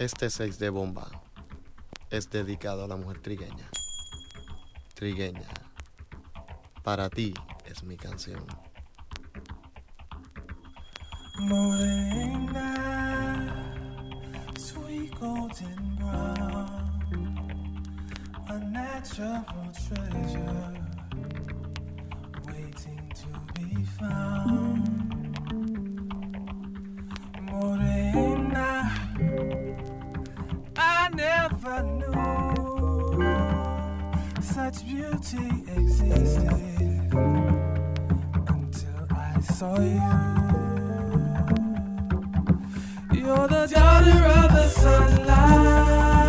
Este 6 de bomba es dedicado a la mujer trigueña. Trigueña, para ti es mi canción. Morena, sweet golden brown, a natural treasure waiting to be found. Morena, I never knew such beauty existed until I saw you. You're the daughter of the sunlight.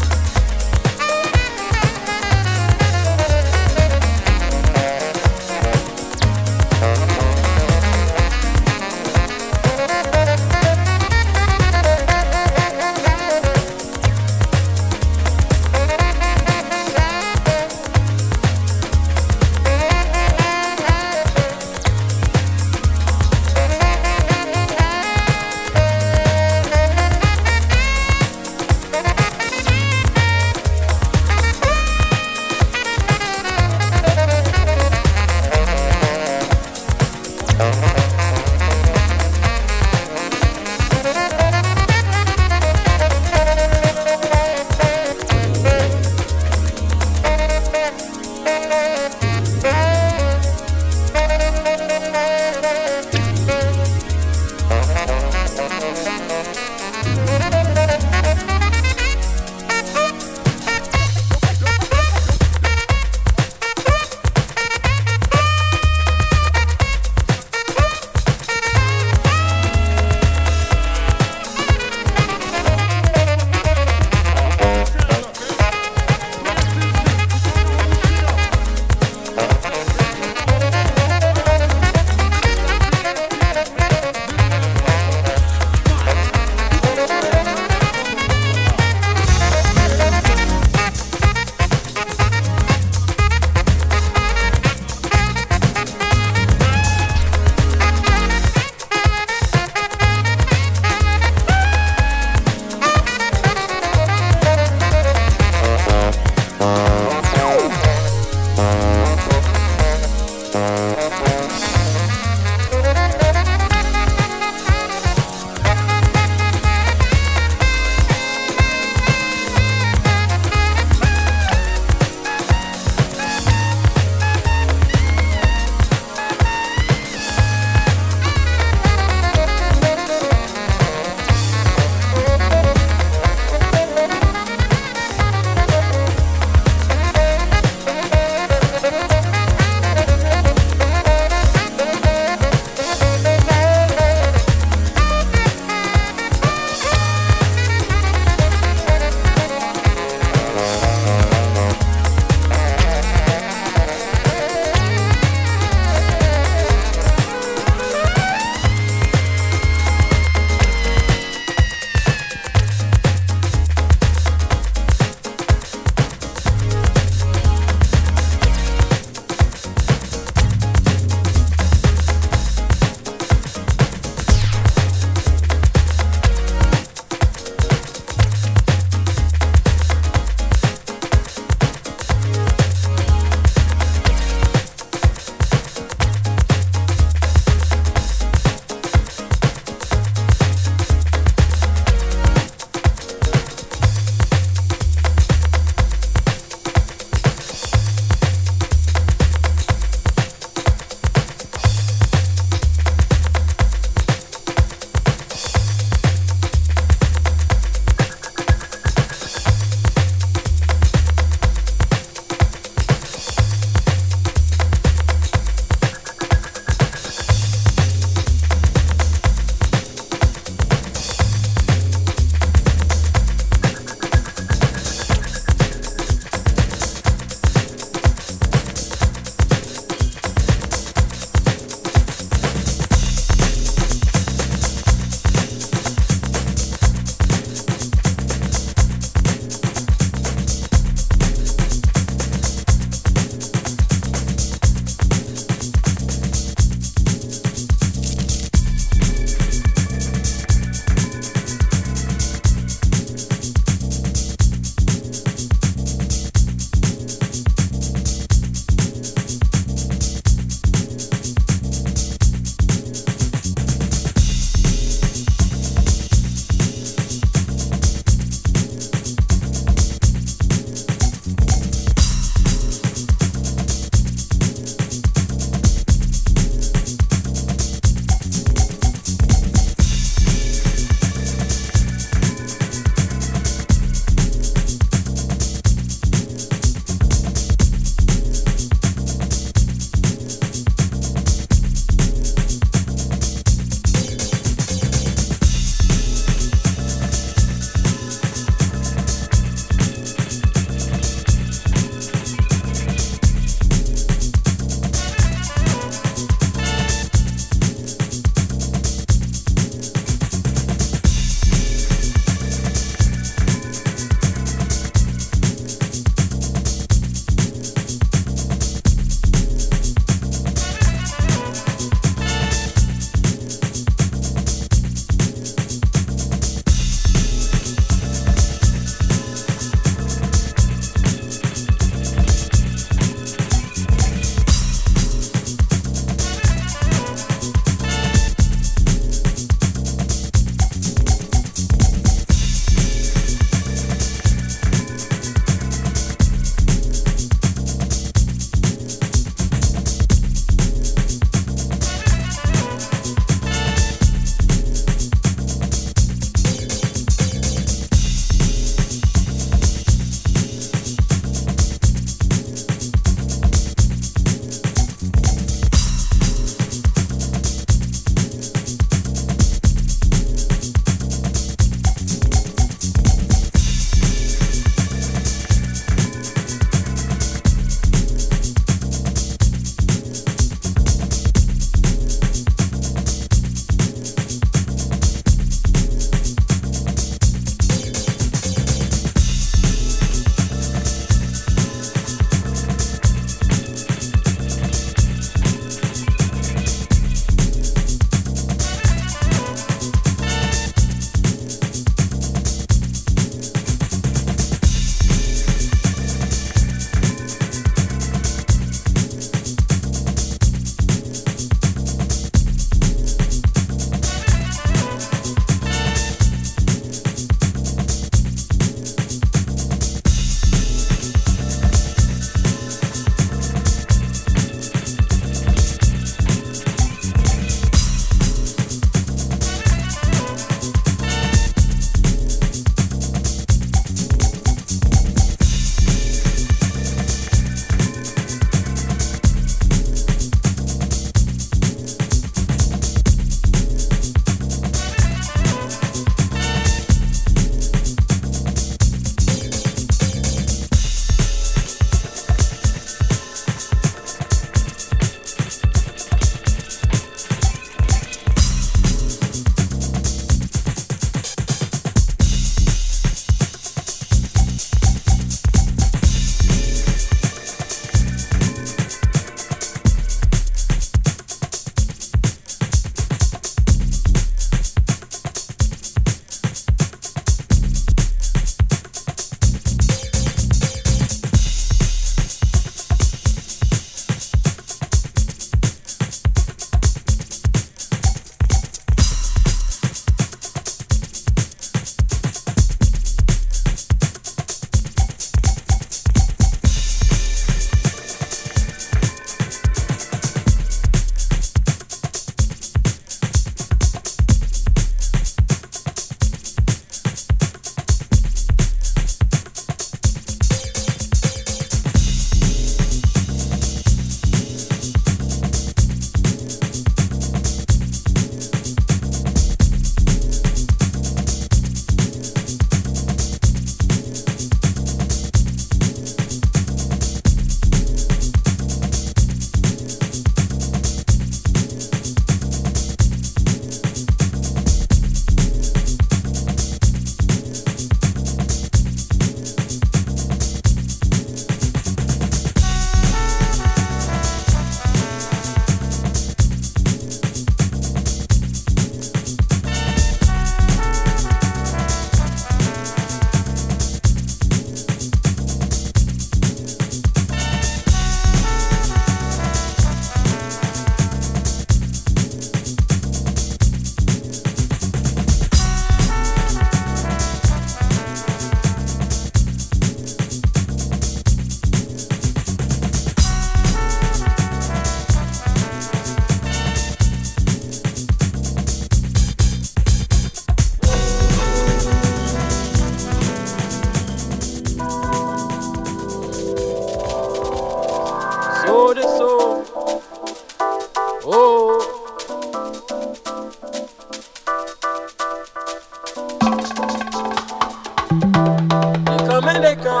Jamaica,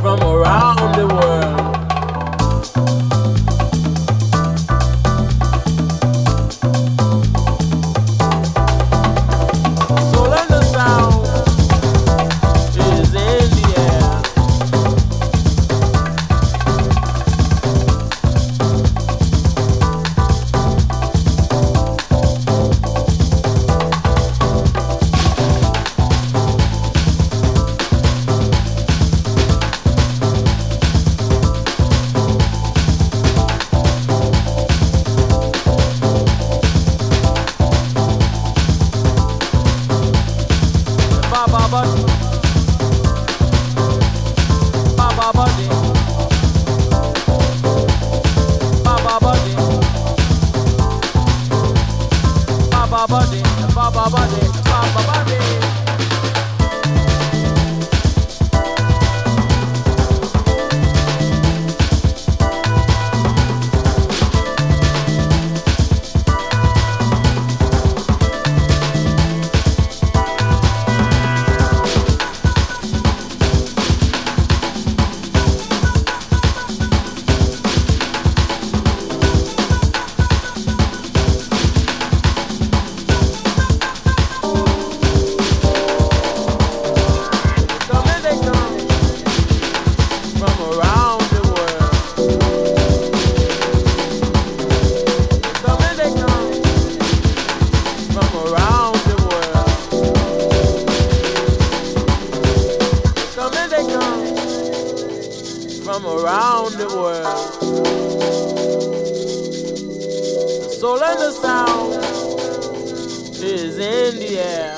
from around the world. So let the sound is in the air.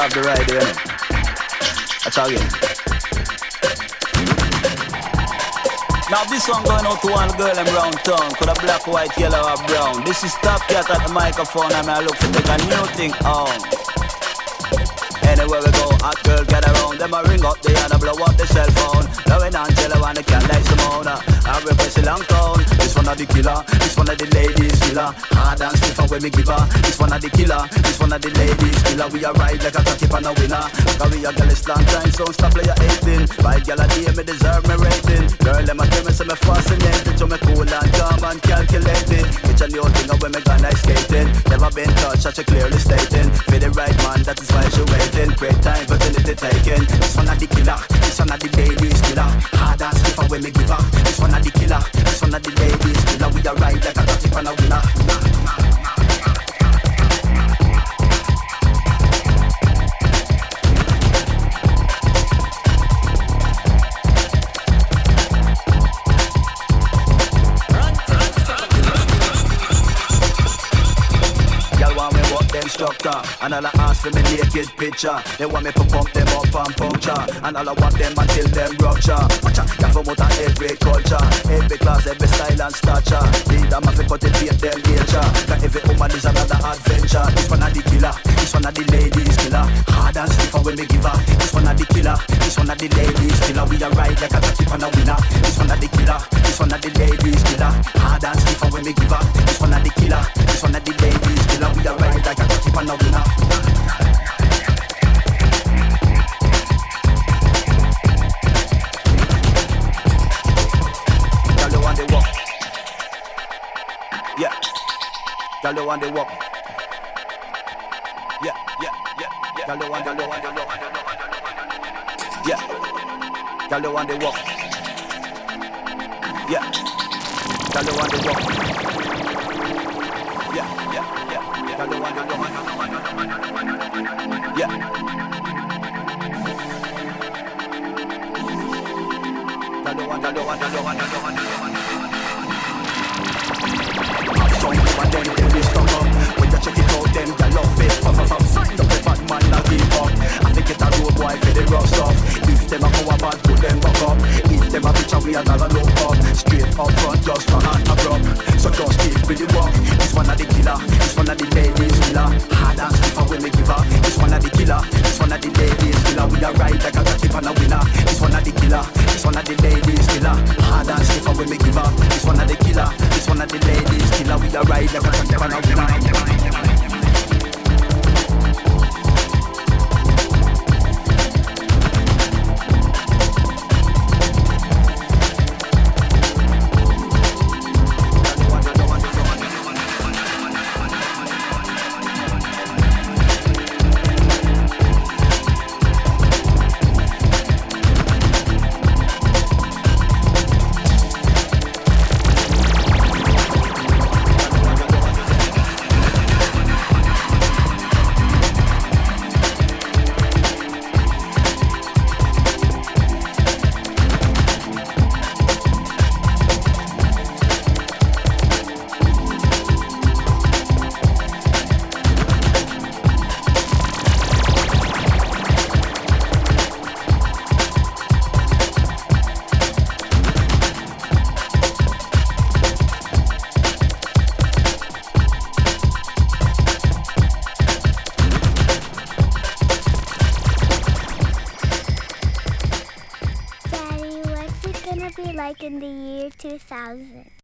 have the ride there. That's all again. Now this one going out to one girl in round town, could a black, white, yellow or brown. This is Top Cat at the microphone and I look to take a new thing on. Anywhere we go, hot girl get around. Them a ring up, they and a blow up the cell phone. Going on jello and the cat like Simona. I replace the long town. This one of the killer, this one of the ladies killer. Hard and stiff and when we give her. This one of the killer, this one of the ladies killer. We a ride like a cocky pan a winner. Cause we a girl is long time, so stop player 18. By girl a day, me deserve me rating. Girl, let me tell me, so me fascinated. So me cool and calm and calculated. It's a new thing when me gonna skating. Never been touched, such a clearly stating. For the right man, that is why she waiting. Great time, fertility taken. This one a the killer, this one a the ladies killer. Hard and stiff and when me give up. This one a the killer, this one a the ladies killer. We a ride like a cocky pan a winner. And all I ask for me naked picture. They want me to pump them up and puncture. And all I want them until them rupture. Watch out, yeah, from out of every culture. Every class, every style and stature. Need a man to cultivate them nature. Cause every woman is another adventure. This one a the killer, this one a the ladies killer. Hard and stiff and when me give her. This one a the killer, this one a the ladies killer. We a ride like a cocky pan a winner. This one a the killer, this one a the ladies killer. Hard and stiff and when me give her. This one a the killer, this one a the ladies killer. We a ride like a cocky pan a winner. Yeah, y'all the one they walk. Yeah, yeah, yeah, yeah. Y'all the one they walk. Yeah, y'all the one they walk. Yeah, y'all the one they walk. Yeah, yeah, yeah. Y'all the one they walk. Yeah. Y'all the one. Some of them, they will stop up. When you check it out, them, they love it. Fuck, don't be bad man, not give up. I think it's a road boy for the rough stuff. If them a power bad, put them back up. If them a bitch, we are not a low up. Straight up front, just a hand abrupt. So just keep with the walk. This one of the killer, this one of the ladies killer. Hard and stiff, when we give up. This one of the killer, this one of the ladies killer. We are right like a cocky pan a winner. This one of the killer, this one of the ladies killer. Hard and stiff, when we give up. This one of the killer, this one of the ladies killer. We are right like a cocky pan a winner. Like in the year 2000.